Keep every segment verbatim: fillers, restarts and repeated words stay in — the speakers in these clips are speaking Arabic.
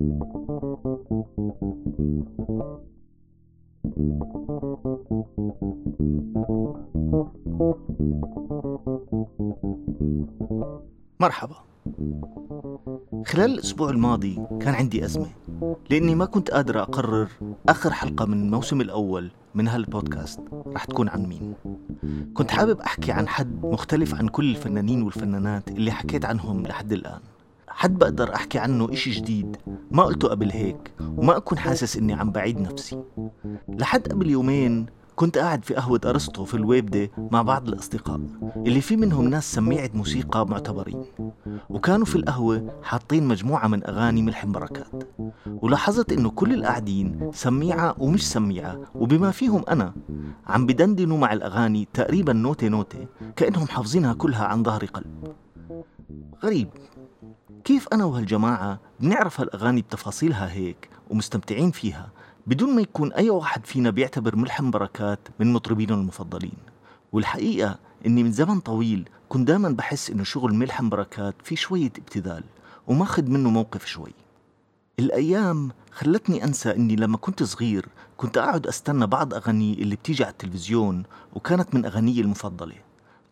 مرحبا. خلال الأسبوع الماضي كان عندي أزمة لأني ما كنت قادر أقرر آخر حلقة من الموسم الأول من هالبودكاست رح تكون عن مين. كنت حابب أحكي عن حد مختلف عن كل الفنانين والفنانات اللي حكيت عنهم لحد الآن، حد بقدر أحكي عنه إشي جديد ما قلته قبل هيك وما أكون حاسس إني عم بعيد نفسي. لحد قبل يومين كنت قاعد في قهوة أرسطو في الويبدة مع بعض الأصدقاء اللي في منهم ناس سميعة موسيقى معتبرين، وكانوا في القهوة حاطين مجموعة من أغاني ملحم بركات، ولاحظت إنه كل القاعدين سميعة ومش سميعة وبما فيهم أنا عم بدندنوا مع الأغاني تقريبا نوتة نوتة كأنهم حافظينها كلها عن ظهر قلب. غريب كيف أنا وهالجماعة بنعرف هالأغاني بتفاصيلها هيك ومستمتعين فيها بدون ما يكون أي واحد فينا بيعتبر ملحم بركات من مطربينه المفضلين. والحقيقة إني من زمن طويل كنت دايماً بحس إنه شغل ملحم بركات فيه شوية ابتذال وماخد منه موقف شوي. الأيام خلتني أنسى إني لما كنت صغير كنت أقعد أستنى بعض أغاني اللي بتيجي على التلفزيون وكانت من أغاني المفضلة،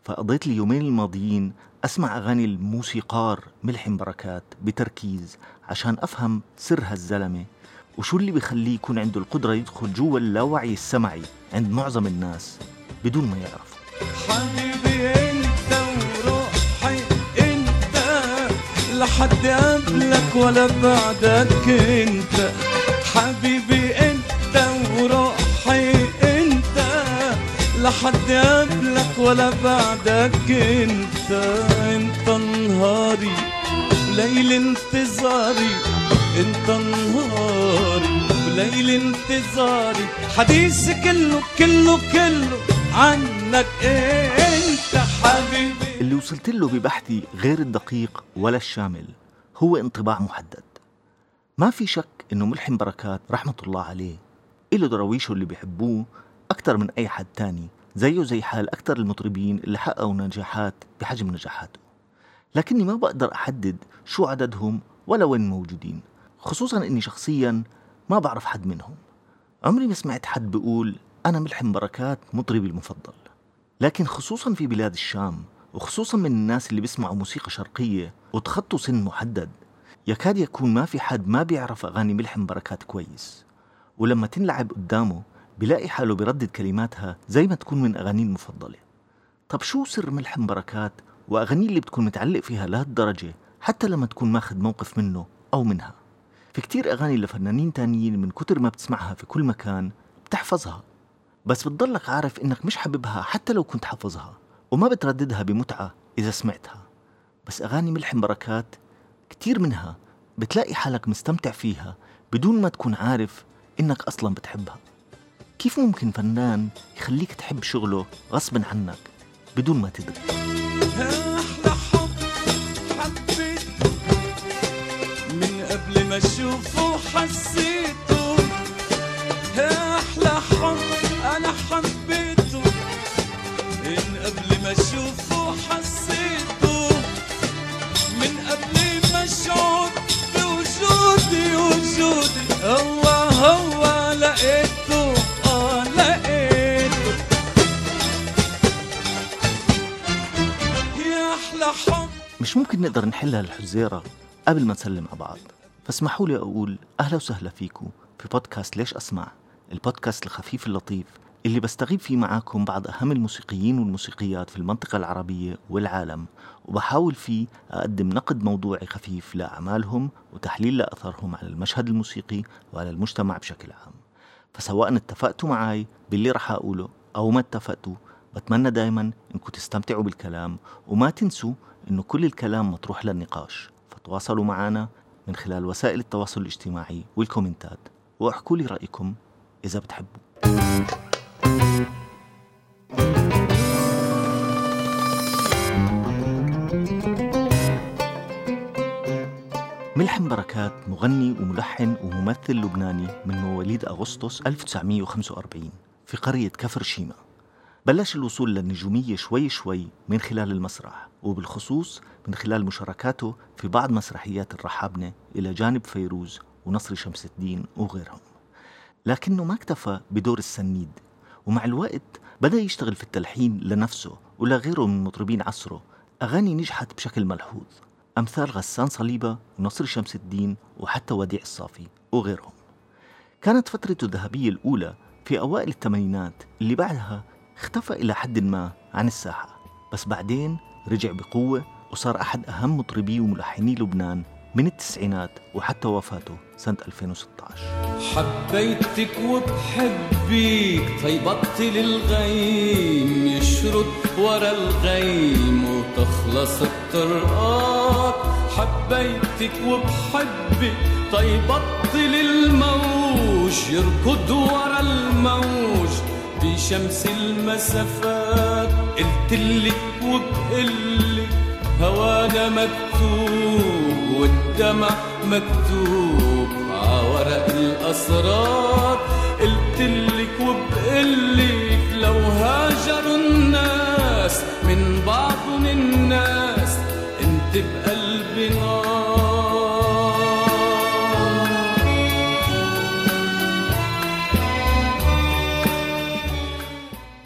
فقضيت اليومين الماضيين أسمع أغاني الموسيقار ملحم بركات بتركيز عشان أفهم سر هالزلمة وشو اللي بيخليه يكون عنده القدرة يدخل جوا اللاوعي السمعي عند معظم الناس بدون ما يعرفوا. حبيبي انت وروحي انت، لحد قبلك ولا بعدك انت، حبيبي انت وروحي انت، لحد قبلك ولا بعدك انت، انت نهاري ليل انتظاري، انت نهاري وليل انتظاري، حديثي كله كله كله عنك انت حبيبي. اللي وصلت له ببحثي غير الدقيق ولا الشامل، هو انطباع محدد. ما في شك انه ملحم بركات رحمة الله عليه إله درويشه اللي بيحبوه أكتر من أي حد تاني، زيه زي حال أكتر المطربين اللي حققوا نجاحات بحجم نجاحاته، لكني ما بقدر أحدد شو عددهم ولا وين موجودين، خصوصاً إني شخصياً ما بعرف حد منهم. عمري ما سمعت حد بيقول أنا ملحم بركات مطربي المفضل، لكن خصوصاً في بلاد الشام وخصوصاً من الناس اللي بيسمعوا موسيقى شرقية وتخطوا سن محدد يكاد يكون ما في حد ما بيعرف أغاني ملحم بركات كويس، ولما تنلعب قدامه بلاقي حاله بردد كلماتها زي ما تكون من أغاني المفضلة. طب شو سر ملحم بركات وأغاني اللي بتكون متعلق فيها لهالدرجة حتى لما تكون ماخد موقف منه أو منها؟ في كتير أغاني لفنانين تانيين من كتر ما بتسمعها في كل مكان بتحفظها، بس بتضلك عارف إنك مش حبيبها حتى لو كنت حفظها وما بترددها بمتعة إذا سمعتها. بس أغاني ملحم بركات كتير منها بتلاقي حالك مستمتع فيها بدون ما تكون عارف إنك أصلاً بتحبها. كيف ممكن فنان يخليك تحب شغله غصباً عنك بدون ما تدري؟ شوفوا حسيتوا أحلى حب أنا حبيته، من قبل ما شوفوا حسيتوا، من قبل ما شعور بوجودي وجودي، هو هو لقيته آه لقيته يا أحلى حب. مش ممكن نقدر نحل هالحزيرة قبل ما نسلم على بعض، فاسمحوا لي أقول أهلا وسهلا فيكم في بودكاست ليش أسمع، البودكاست الخفيف اللطيف اللي بستغيب فيه معاكم بعض أهم الموسيقيين والموسيقيات في المنطقة العربية والعالم، وبحاول فيه أقدم نقد موضوعي خفيف لأعمالهم وتحليل لأثرهم على المشهد الموسيقي وعلى المجتمع بشكل عام. فسواء اتفقتوا معاي باللي رح أقوله أو ما اتفقتوا، بتمنى دايما إنكم تستمتعوا بالكلام، وما تنسوا إنه كل الكلام مطروح للنقاش، فتواصلوا معنا من خلال وسائل التواصل الاجتماعي والكومنتات واحكوا لي رأيكم إذا بتحبوا. ملحم بركات مغني وملحن وممثل لبناني من مواليد أغسطس ألف وتسعمية وخمسة وأربعين في قرية كفر شيما. بلش الوصول للنجومية شوي شوي من خلال المسرح، وبالخصوص من خلال مشاركاته في بعض مسرحيات الرحابنة إلى جانب فيروز ونصر شمس الدين وغيرهم. لكنه ما اكتفى بدور السنيد، ومع الوقت بدأ يشتغل في التلحين لنفسه ولغيره من مطربين عصره أغاني نجحت بشكل ملحوظ، أمثال غسان صليبة ونصر شمس الدين وحتى وديع الصافي وغيرهم. كانت فترته الذهبية الأولى في أوائل الثمانينات اللي بعدها اختفى إلى حد ما عن الساحة، بس بعدين رجع بقوة وصار أحد أهم مطربي وملحني لبنان من التسعينات وحتى وفاته سنة ألفين وستة عشر. حبيتك وبحبيك طيبطل الغيم يشرد ورا الغيم وتخلص الطرقات، حبيتك وبحبك طيبطل الموج يركض ورا الموج بشمس المسافات، قلتلك وبقلك هوانا مكتوب والدمع مكتوب عورق الأسرار، قلتلك وبقلك لو هاجروا الناس من بعضن الناس انت بقلبي نار.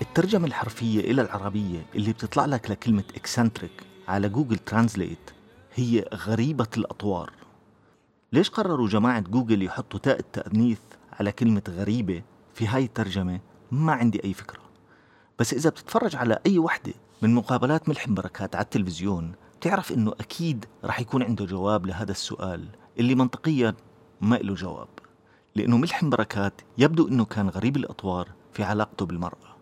الترجمة الحرفية إلى العربية اللي بتطلع لك لكلمة إكسنتريك على جوجل ترانزليت هي غريبة الأطوار. ليش قرروا جماعة جوجل يحطوا تاء التأنيث على كلمة غريبة في هاي الترجمة؟ ما عندي أي فكرة، بس إذا بتتفرج على أي وحدة من مقابلات ملحم بركات على التلفزيون بتعرف إنه أكيد رح يكون عنده جواب لهذا السؤال اللي منطقيا ما إله جواب، لأنه ملحم بركات يبدو إنه كان غريب الأطوار في علاقته بالمرأة.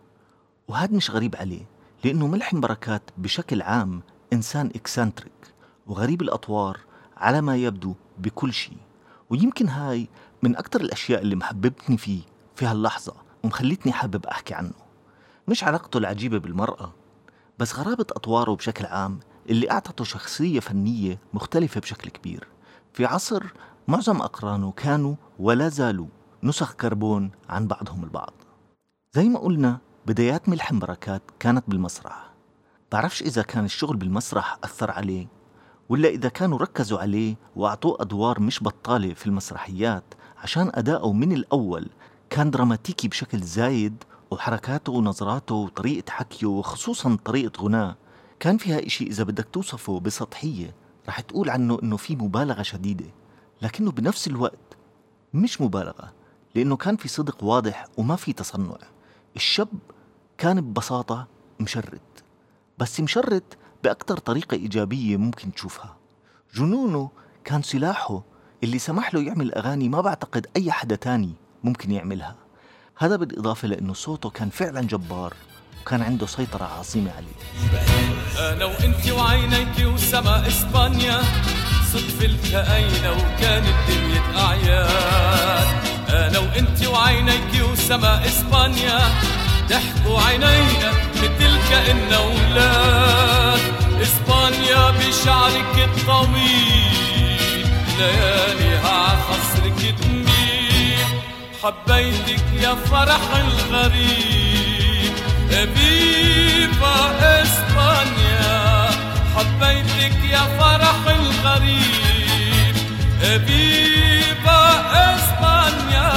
وهذا مش غريب عليه، لأنه ملحم بركات بشكل عام إنسان إكسنتريك وغريب الأطوار على ما يبدو بكل شيء، ويمكن هاي من أكتر الأشياء اللي محببتني فيه في هاللحظة ومخلتني حابب أحكي عنه. مش علاقته العجيبة بالمرأة، بس غرابة أطواره بشكل عام اللي أعطته شخصية فنية مختلفة بشكل كبير في عصر معظم أقرانه كانوا ولا زالوا نسخ كربون عن بعضهم البعض. زي ما قلنا بدايات ملحم بركات كانت بالمسرح، بعرفش إذا كان الشغل بالمسرح أثر عليه ولا إذا كانوا ركزوا عليه وأعطوه أدوار مش بطالة في المسرحيات عشان أداؤه من الأول كان دراماتيكي بشكل زايد، وحركاته ونظراته وطريقة حكيه وخصوصاً طريقة غناه كان فيها إشي إذا بدك توصفه بسطحية رح تقول عنه إنه في مبالغة شديدة، لكنه بنفس الوقت مش مبالغة لأنه كان في صدق واضح وما في تصنع. الشاب كان ببساطة مشرد، بس مشرد بأكتر طريقة إيجابية ممكن تشوفها. جنونه كان سلاحه اللي سمح له يعمل أغاني ما بعتقد أي حدا تاني ممكن يعملها، هذا بالإضافة لأنه صوته كان فعلا جبار وكان عنده سيطرة عظيمة عليه. أنا وإنتي وعينيكي وسما إسبانيا صدف التقينا وكانت دنيا أعياد، أنا وإنتي وعينيكي وسما إسبانيا ضحكوا عينينا مثل كأننا أولاد، إسبانيا بشعرك الطويل لياليها خصرك تميل، حبيتك يا فرح الغريب فيفا إسبانيا، حبيتك يا فرح الغريب فيفا إسبانيا،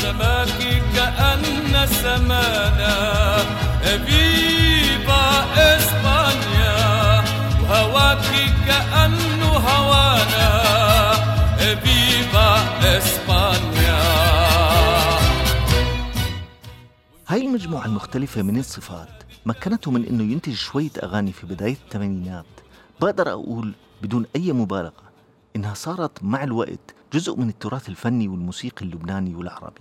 سماكي كأن سمانا بيبا إسبانيا وهواكي كأنه هوانا بيبا إسبانيا. هاي المجموعة المختلفة من الصفات مكنته من إنه ينتج شوية أغاني في بداية الثمانينات بقدر أقول بدون أي مبالغة إنها صارت مع الوقت جزء من التراث الفني والموسيقي اللبناني والعربي،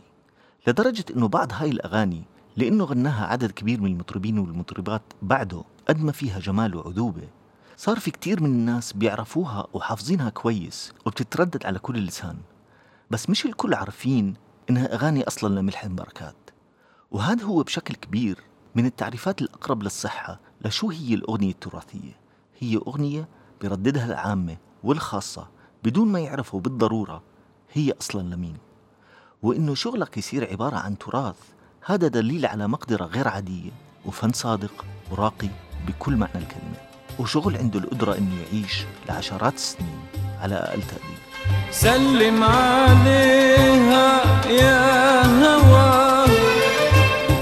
لدرجة أنه بعض هاي الأغاني لأنه غناها عدد كبير من المطربين والمطربات بعده قد ما فيها جمال وعذوبة صار في كتير من الناس بيعرفوها وحافظينها كويس وبتتردد على كل لسان، بس مش الكل عارفين إنها أغاني أصلاً لملحم بركات. وهذا هو بشكل كبير من التعريفات الأقرب للصحة لشو هي الأغنية التراثية، هي أغنية بيرددها العامة والخاصة بدون ما يعرفوا بالضرورة هي أصلاً لمين. وإنه شغلك يصير عبارة عن تراث هذا دليل على مقدرة غير عادية وفن صادق وراقي بكل معنى الكلمة، وشغل عنده القدرة إنه يعيش لعشرات السنين على أقل تقدير. سلم عليها يا هوا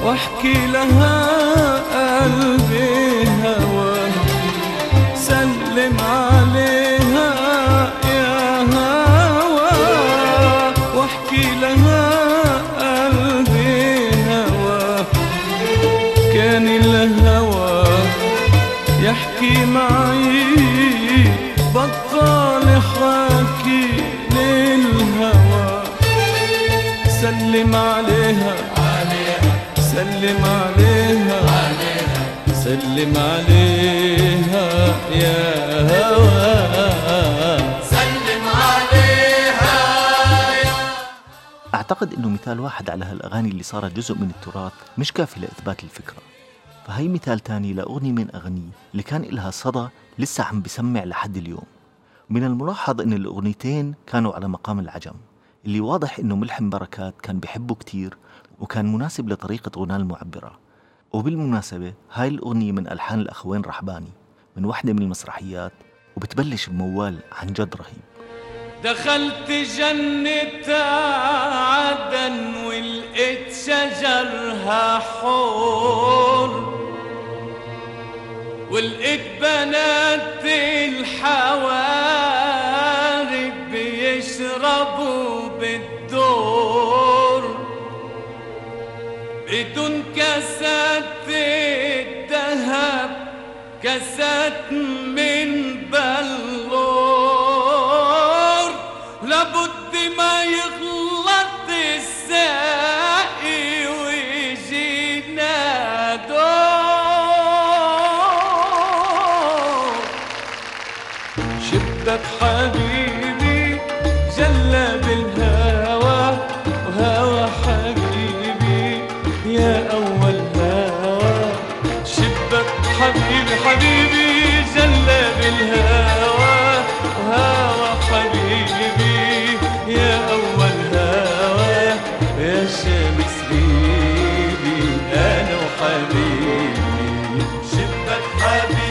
واحكي لها قلبي هوا، سلم عليها يا هوا واحكي لها قلبي هوا، كان الهوا يحكي معي بطل حكي للهوى، سلم عليها سلم عليها سلم عليها يا هوى سلم عليها يا. أعتقد إنه مثال واحد على هالأغاني اللي صارت جزء من التراث مش كافي لإثبات الفكرة، فهي مثال تاني لأغني من أغنية اللي كان إلها صدى لسه عم بسمع لحد اليوم. من الملاحظ إن الأغنيتين كانوا على مقام العجم، اللي واضح إنه ملحم بركات كان بيحبه كتير وكان مناسب لطريقة غناء المعبرة. وبالمناسبة هاي الأغنية من ألحان الأخوين الرحابنة من واحدة من المسرحيات، وبتبلش بموال عن جد رهيب. دخلت جنة عدن ولقيت شجرها حور، ولقيت بنات الحواري بيشربوا بالدور، بدون كاسات الذهب كاسات من بلور، لابد ما يغلط الساقي ويجينا دور. شبتك حبيبي جلى بالهوى وهوى حبيبي يا أول هوى، شبتك حبيبي حبيبي جلى بالهوى وهوى حبيبي يا أول هوى، يا شمس غيبي أنا وحبيبي، شبتك حبيبي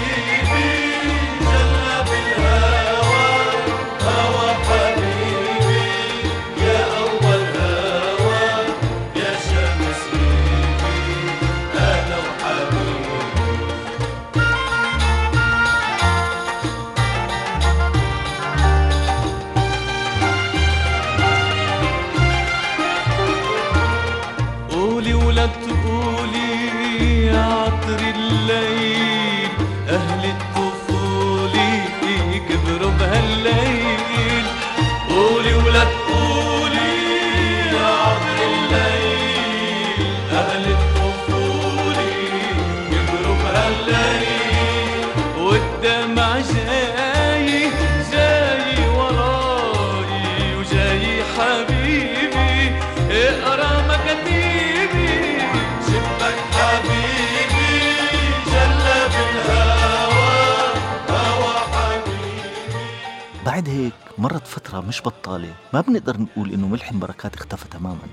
بعد هيك مرت فترة مش بطالة. ما بنقدر نقول إنه ملحم بركات اختفى تماماً،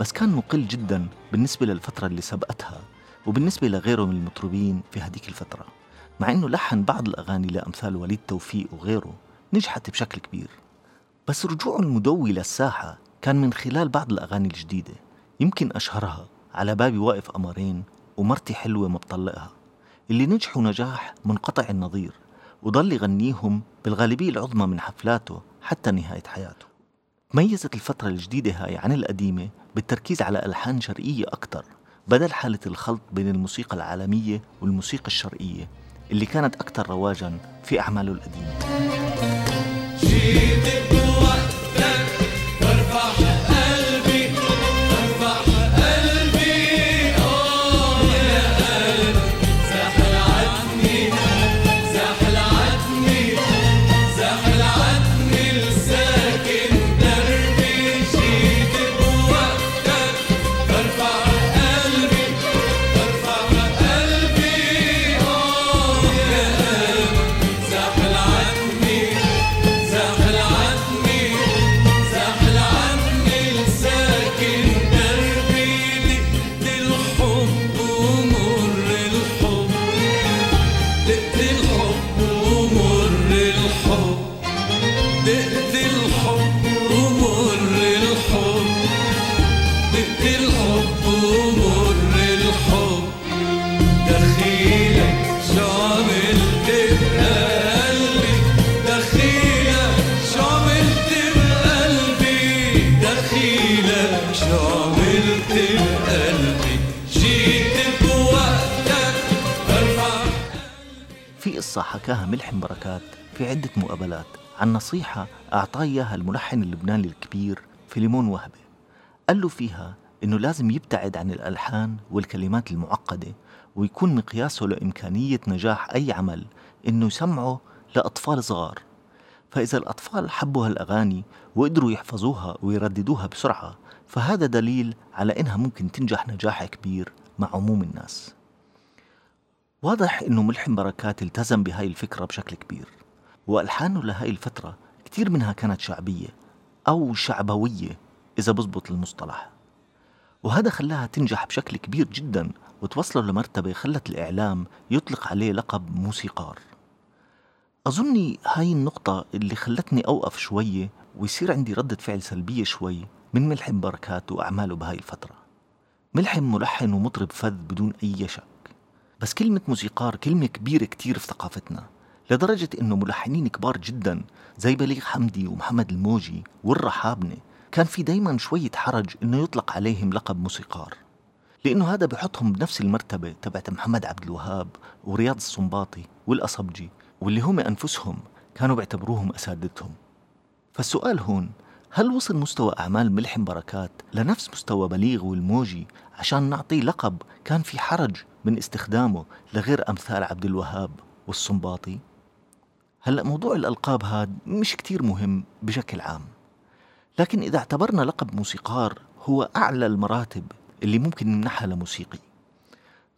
بس كان مقل جداً بالنسبة للفترة اللي سبقتها وبالنسبة لغيره من المطربين في هديك الفترة، مع إنه لحن بعض الأغاني لأمثال وليد توفيق وغيره نجحت بشكل كبير. بس رجوعه المدوي للساحة كان من خلال بعض الأغاني الجديدة، يمكن أشهرها على بابي واقف قمرين ومرتي حلوة ما بطلقها، اللي نجحوا نجاح منقطع النظير وضل يغنيهم بالغالبية العظمى من حفلاته حتى نهاية حياته. تميزت الفترة الجديدة هاي عن القديمة بالتركيز على ألحان شرقية أكتر، بدل حالة الخلط بين الموسيقى العالمية والموسيقى الشرقية اللي كانت أكتر رواجاً في أعماله القديمة. قصة حكاها ملحم بركات في عدة مقابلات عن نصيحة أعطاه إياها الملحن اللبناني الكبير فيلمون وهبة، قال له فيها إنه لازم يبتعد عن الألحان والكلمات المعقدة، ويكون مقياسه لإمكانية نجاح أي عمل إنه يسمعه لأطفال صغار. فإذا الأطفال حبوا هالأغاني وقدروا يحفظوها ويرددوها بسرعة، فهذا دليل على إنها ممكن تنجح نجاح كبير مع عموم الناس. واضح إنه ملحم بركات التزم بهاي الفكرة بشكل كبير، وألحانه لهاي الفترة كتير منها كانت شعبية أو شعبوية إذا بزبط المصطلح، وهذا خلاها تنجح بشكل كبير جدا وتوصله لمرتبة خلت الإعلام يطلق عليه لقب موسيقار. أظني هاي النقطة اللي خلتني أوقف شوية ويصير عندي ردة فعل سلبية شوي من ملحم بركات وأعماله بهاي الفترة. ملحم ملحن ومطرب فذ بدون أي شك، بس كلمة موسيقار كلمة كبيرة كتير في ثقافتنا، لدرجة إنه ملحنين كبار جدا زي بليغ حمدي ومحمد الموجي والرحابنة كان في دايما شوية حرج إنه يطلق عليهم لقب موسيقار، لأنه هذا بحطهم بنفس المرتبة تبعت محمد عبد الوهاب ورياض الصنباطي والأصبجي، واللي هم أنفسهم كانوا بيعتبروهم أساتذتهم. فالسؤال هون، هل وصل مستوى أعمال ملحم بركات لنفس مستوى بليغ والموجي عشان نعطيه لقب كان في حرج من استخدامه لغير أمثال عبد الوهاب والصنباطي؟ هلأ موضوع الألقاب هاد مش كتير مهم بشكل عام، لكن إذا اعتبرنا لقب موسيقار هو أعلى المراتب اللي ممكن نمنحها لموسيقي،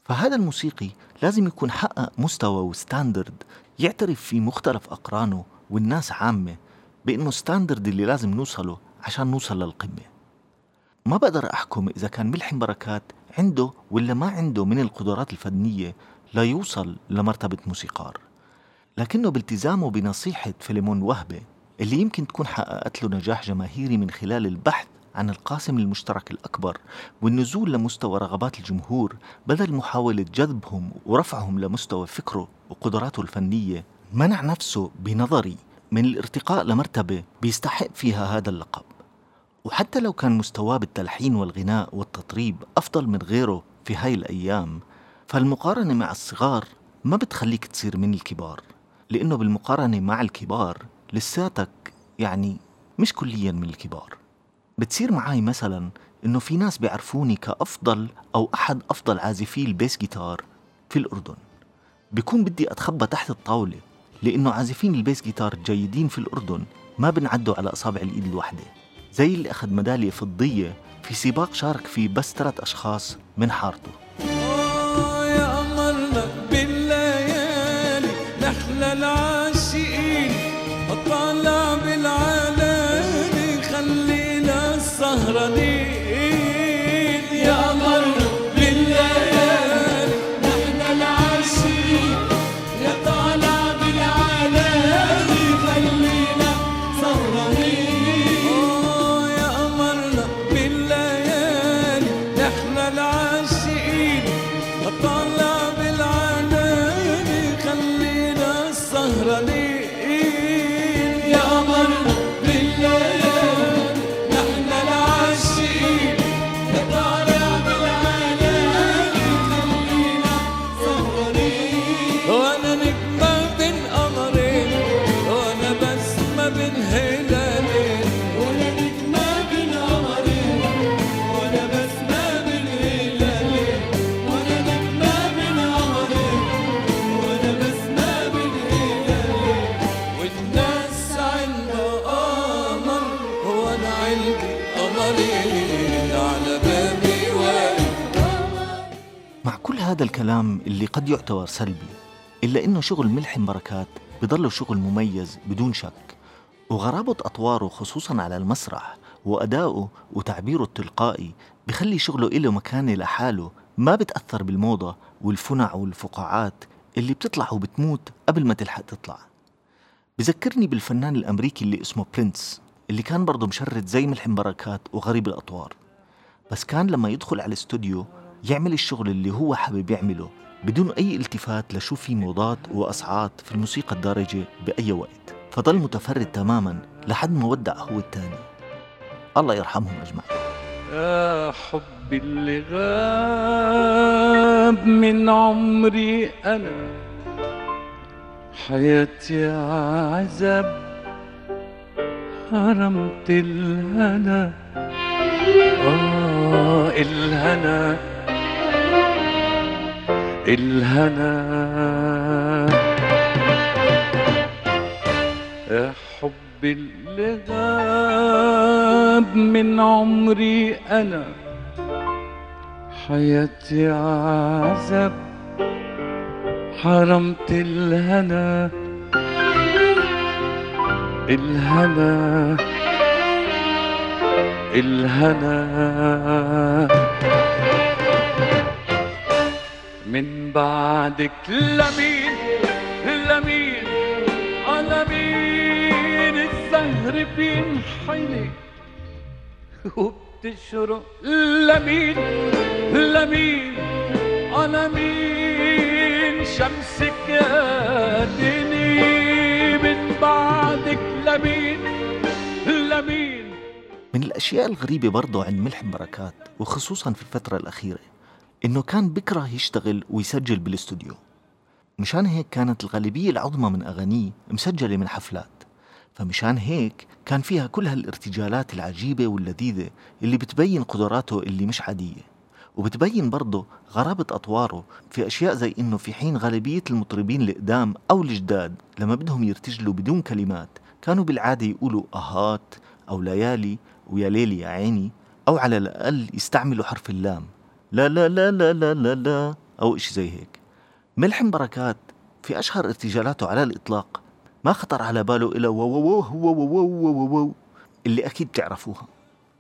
فهذا الموسيقي لازم يكون حقق مستوى وستاندرد يعترف في مختلف أقرانه والناس عامة بأنه ستاندرد اللي لازم نوصله عشان نوصل للقمة. ما بقدر أحكم إذا كان ملحم بركات عنده ولا ما عنده من القدرات الفنية لا يوصل لمرتبة موسيقار، لكنه بالتزامه بنصيحة فيلمون وهبة اللي يمكن تكون حققت له نجاح جماهيري من خلال البحث عن القاسم المشترك الأكبر والنزول لمستوى رغبات الجمهور بدل محاولة جذبهم ورفعهم لمستوى فكره وقدراته الفنية، منع نفسه بنظري من الارتقاء لمرتبة بيستحق فيها هذا اللقب. وحتى لو كان مستواه بالتلحين والغناء والتطريب أفضل من غيره في هاي الأيام، فالمقارنة مع الصغار ما بتخليك تصير من الكبار، لأنه بالمقارنة مع الكبار لساتك يعني مش كليا من الكبار. بتصير معاي مثلا إنه في ناس بيعرفوني كأفضل أو أحد أفضل عازفي البيس جيتار في الأردن، بيكون بدي أتخبى تحت الطاولة، لأنه عازفين البيس جيتار جيدين في الأردن ما بنعدوا على أصابع الإيد الواحدة، زي اللي أخذ ميدالية فضية في سباق شارك فيه بس ثلاث أشخاص من حارته. هذا الكلام اللي قد يعتبر سلبي، إلا إنه شغل ملحم بركات بضله شغل مميز بدون شك، وغرابة أطواره خصوصاً على المسرح وأداؤه وتعبيره التلقائي بخلي شغله إله مكانه لحاله، ما بتأثر بالموضة والفنع والفقاعات اللي بتطلع وبتموت قبل ما تلحق تطلع. بذكرني بالفنان الأمريكي اللي اسمه برينس، اللي كان برضه مشرد زي ملحم بركات وغريب الأطوار، بس كان لما يدخل على الاستوديو يعمل الشغل اللي هو حابب يعمله بدون أي التفات لشو في موضات وأسعات في الموسيقى الدارجة بأي وقت، فضل متفرد تماماً لحد ما ودع هو التاني، الله يرحمهم أجمعين. يا حب اللي غاب من عمري أنا، حياتي عذاب حرمت الهنا، آه الهنا الهنا. يا حبي اللي غاب من عمري أنا، حياتي عذاب حرمت الهنا الهنا الهنا. من بعدك لمين لمين لمين الزهر بينحني وبتشرق، لمين لمين لمين شمسك ياديني. من بعدك لمين لمين. من الأشياء الغريبة برضه عند ملحم بركات وخصوصاً في الفترة الأخيرة إنه كان بكره يشتغل ويسجل بالاستوديو، مشان هيك كانت الغالبية العظمى من أغانيه مسجلة من حفلات، فمشان هيك كان فيها كل هالارتجالات العجيبة واللذيذة اللي بتبين قدراته اللي مش عادية، وبتبين برضه غرابة أطواره في أشياء زي إنه في حين غالبية المطربين القدام أو الجداد لما بدهم يرتجلوا بدون كلمات كانوا بالعادة يقولوا أهات أو ليالي ويا ليلي يا عيني، أو على الأقل يستعملوا حرف اللام لا لا لا لا لا لا لا أو إشي زي هيك. ملحم بركات في أشهر ارتجالاته على الإطلاق ما خطر على باله إلا ووووه ووووه اللي أكيد تعرفوها،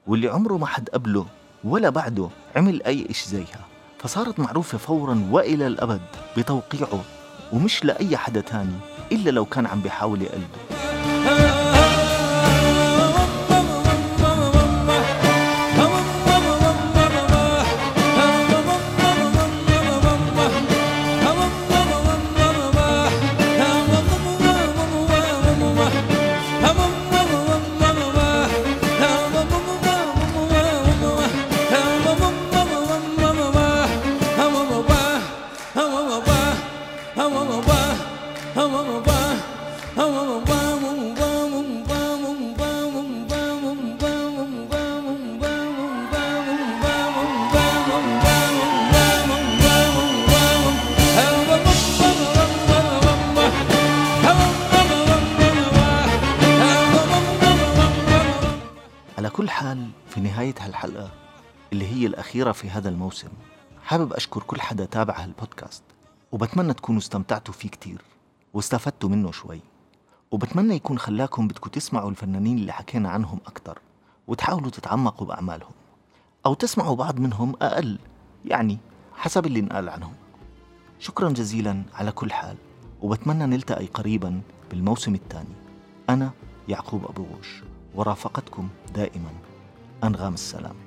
واللي عمره ما حد قبله ولا بعده عمل أي إشي زيها، فصارت معروفة فوراً وإلى الأبد بتوقيعه ومش لأي حدا تاني إلا لو كان عم بيحاول يقلده. في نهاية هالحلقة اللي هي الأخيرة في هذا الموسم حابب أشكر كل حدا تابع هالبودكاست، وبتمنى تكونوا استمتعتوا فيه كتير واستفدتوا منه شوي، وبتمنى يكون خلاكم بدكم تسمعوا الفنانين اللي حكينا عنهم أكتر وتحاولوا تتعمقوا بأعمالهم أو تسمعوا بعض منهم أقل، يعني حسب اللي نقال عنهم. شكرا جزيلا على كل حال، وبتمنى نلتقي قريبا بالموسم الثاني. أنا يعقوب أبوغوش ورافقتكم دائما أنغام السلام.